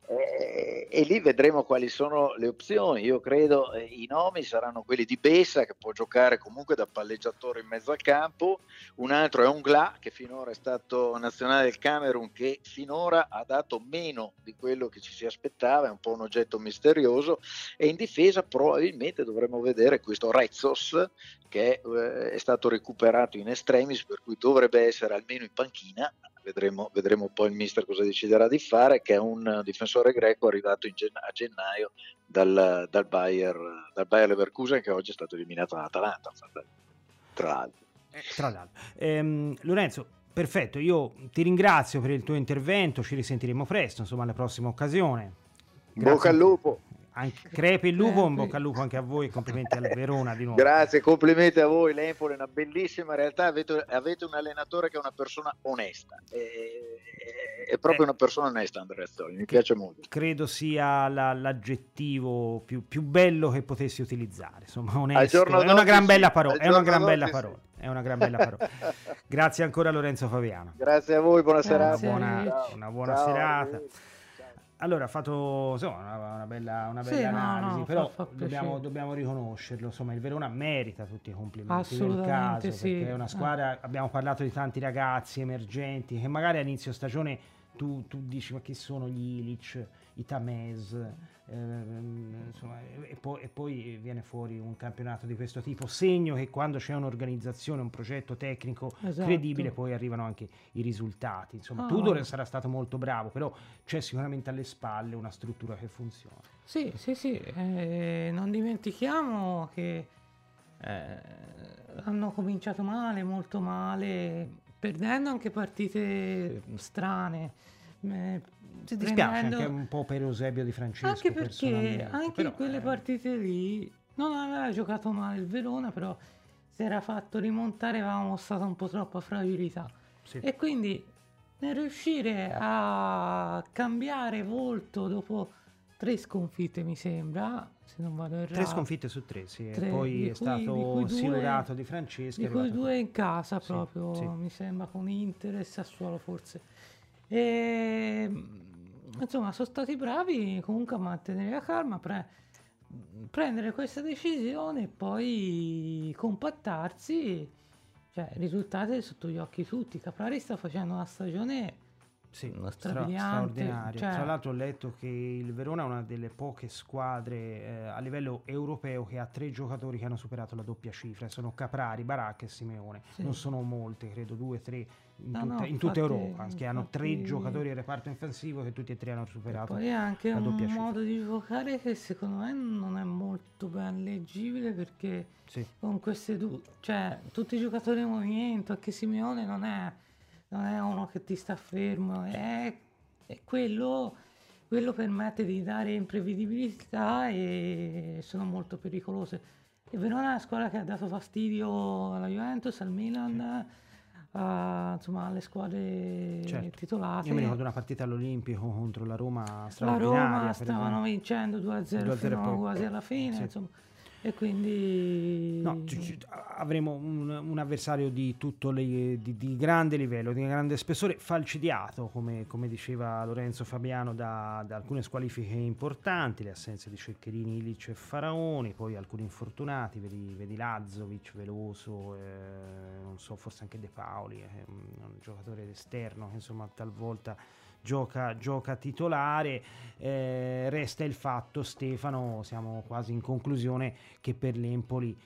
e lì vedremo quali sono le opzioni. Io credo i nomi saranno quelli di Bessa, che può giocare comunque da palleggiatore in mezzo al campo, un altro è Ongla, che finora è stato nazionale del Camerun, che finora ha dato meno di quello che ci si aspettava, è un po' un oggetto misterioso, e in difesa probabilmente dovremo vedere questo Rezzos, che è stato recuperato in extremis, per cui dovrebbe essere almeno in panchina. Vedremo poi il mister cosa deciderà di fare, che è un difensore greco arrivato a gennaio dal Bayer Leverkusen, che oggi è stato eliminato dall'Atalanta, tra l'altro. Lorenzo, perfetto, io ti ringrazio per il tuo intervento, ci risentiremo presto, insomma, alla prossima occasione. Grazie. Bocca al lupo! Crepi il lupo, un bocca al lupo anche a voi, complimenti al Verona di nuovo. Grazie, complimenti a voi. L'Empoli è una bellissima realtà, avete un allenatore che è una persona onesta, è proprio una persona onesta, Andrea Andreazzoli, mi piace molto. Credo sia l'aggettivo più bello che potessi utilizzare, insomma, onesto, è una gran bella parola. Grazie ancora Lorenzo Fabiano. Grazie a voi, buonasera. Una buona serata. Allora, ha fatto una bella analisi, però dobbiamo riconoscerlo, insomma, il Verona merita tutti i complimenti del caso, perché è una squadra, abbiamo parlato di tanti ragazzi emergenti, che magari all'inizio stagione tu dici ma chi sono gli Ilic, i Tamese, insomma, e poi viene fuori un campionato di questo tipo, segno che quando c'è un'organizzazione, un progetto tecnico credibile, poi arrivano anche i risultati, insomma. Tudor sarà stato molto bravo, però c'è sicuramente alle spalle una struttura che funziona. Non dimentichiamo che hanno cominciato male, molto male, perdendo anche partite strane. Ti dispiace anche un po' per Eusebio Di Francesco, anche perché in quelle partite lì non aveva giocato male il Verona, però si era fatto rimontare, aveva mostrato un po' troppa fragilità, e quindi nel riuscire a cambiare volto dopo 3 sconfitte, mi sembra, se non vado errato, 3 sconfitte su 3, e poi è stato silurato Di Francesco, di cui 2 in casa proprio, mi sembra con Inter e Sassuolo forse. Insomma, sono stati bravi comunque a mantenere la calma, prendere questa decisione e poi compattarsi. Cioè, i risultati sono sotto gli occhi tutti. Caprari sta facendo una stagione Sì, una straordinario. Cioè... Tra l'altro ho letto che il Verona è una delle poche squadre a livello europeo che ha 3 giocatori che hanno superato la doppia cifra. Sono Caprari, Baracca e Simeone. Sì. Non sono molte, credo 2 o 3 in tutta Europa, che hanno 3 giocatori del reparto offensivo che tutti e 3 hanno superato la doppia cifra. Poi è anche un modo di giocare che secondo me non è molto ben leggibile, perché con queste due, cioè tutti i giocatori in movimento, anche Simeone non è uno che ti sta fermo, è quello permette di dare imprevedibilità e sono molto pericolose. Il Verona è una squadra che ha dato fastidio alla Juventus, al Milan, insomma alle squadre titolate. Io mi ricordo una partita all'Olimpico contro la Roma straordinaria. La Roma stavano vincendo 2-0 fino quasi alla fine, insomma. E quindi no, avremo un avversario di tutto di grande livello, di grande spessore, falcidiato come diceva Lorenzo Fabiano da alcune squalifiche importanti, le assenze di Ceccherini, Ilic e Faraoni, poi alcuni infortunati, vedi Lazzovic, Veloso, non so, forse anche De Paoli, un giocatore esterno che insomma talvolta gioca titolare. Resta il fatto, Stefano, siamo quasi in conclusione, che per l'Empoli,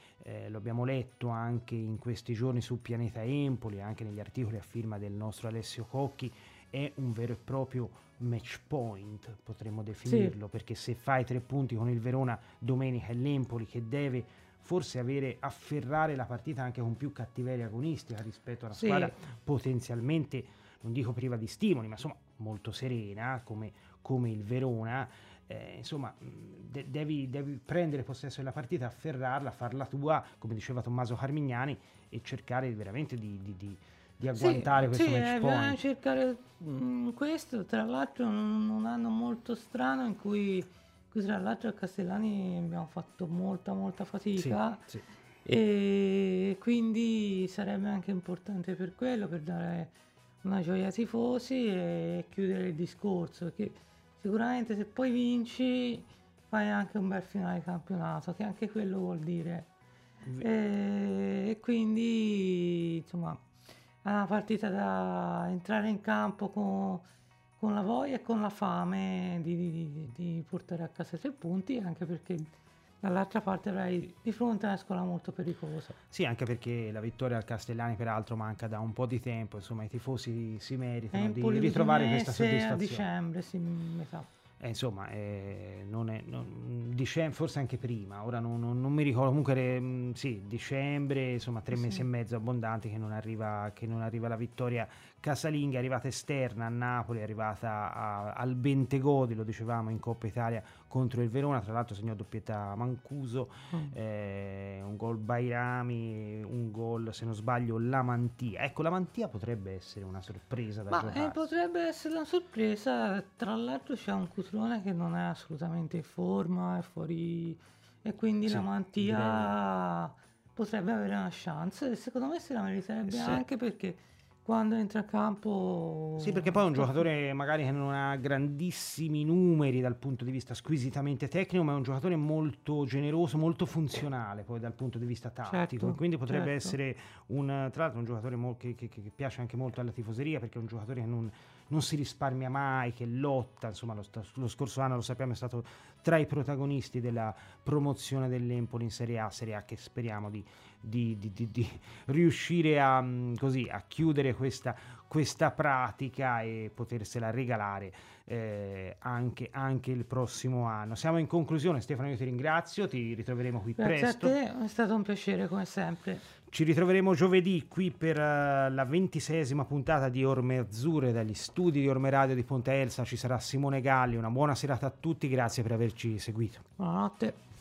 lo abbiamo letto anche in questi giorni su Pianeta Empoli, anche negli articoli a firma del nostro Alessio Cocchi, è un vero e proprio match point, potremmo definirlo, perché se fai 3 punti con il Verona domenica è l'Empoli che deve forse afferrare la partita anche con più cattiveria agonistica rispetto a una squadra potenzialmente, non dico priva di stimoli, ma insomma molto serena come il Verona. Insomma, devi prendere possesso della partita, afferrarla, farla tua, come diceva Tommaso Carmignani, e cercare veramente di agguantare questo match point. Cercare questo, tra l'altro un anno molto strano in cui tra l'altro a Castellani abbiamo fatto molta fatica. Sì. E quindi sarebbe anche importante per quello, per dare una gioia ai tifosi e chiudere il discorso, perché sicuramente se poi vinci fai anche un bel finale di campionato, che anche quello vuol dire, e quindi insomma è una partita da entrare in campo con la voglia e con la fame di portare a casa 3 punti, anche perché dall'altra parte avrai di fronte a una squadra molto pericolosa. Sì, anche perché la vittoria al Castellani peraltro manca da un po' di tempo, insomma i tifosi si meritano di ritrovare questa soddisfazione. A dicembre, metà. Insomma, forse anche prima, ora non mi ricordo, comunque dicembre, insomma 3 mesi e mezzo abbondanti che non arriva la vittoria casalinga, è arrivata esterna a Napoli, è arrivata al Bentegodi, lo dicevamo, in Coppa Italia contro il Verona, tra l'altro segnò doppietta Mancuso, un gol Bajrami, un gol se non sbaglio Lamantia. Ecco, Lamantia potrebbe essere una sorpresa da giocare. Potrebbe essere una sorpresa, tra l'altro c'è un Cutrone che non è assolutamente in forma, è fuori, e quindi Lamantia potrebbe avere una chance, e secondo me se la meriterebbe anche, perché quando entra a campo... Sì, perché poi è un giocatore magari che non ha grandissimi numeri dal punto di vista squisitamente tecnico, ma è un giocatore molto generoso, molto funzionale poi dal punto di vista tattico, e quindi potrebbe essere tra l'altro un giocatore che piace anche molto alla tifoseria, perché è un giocatore che non si risparmia mai, che lotta, insomma lo scorso anno, lo sappiamo, è stato tra i protagonisti della promozione dell'Empoli in Serie A, che speriamo di riuscire a chiudere questa pratica e potersela regalare anche il prossimo anno. Siamo in conclusione, Stefano, io ti ringrazio, ti ritroveremo qui presto. Grazie a te, è stato un piacere come sempre. Ci ritroveremo giovedì qui per la 26ª puntata di Orme Azzurre, dagli studi di Orme Radio di Ponte Elsa ci sarà Simone Galli. Una buona serata a tutti, grazie per averci seguito. Buonanotte.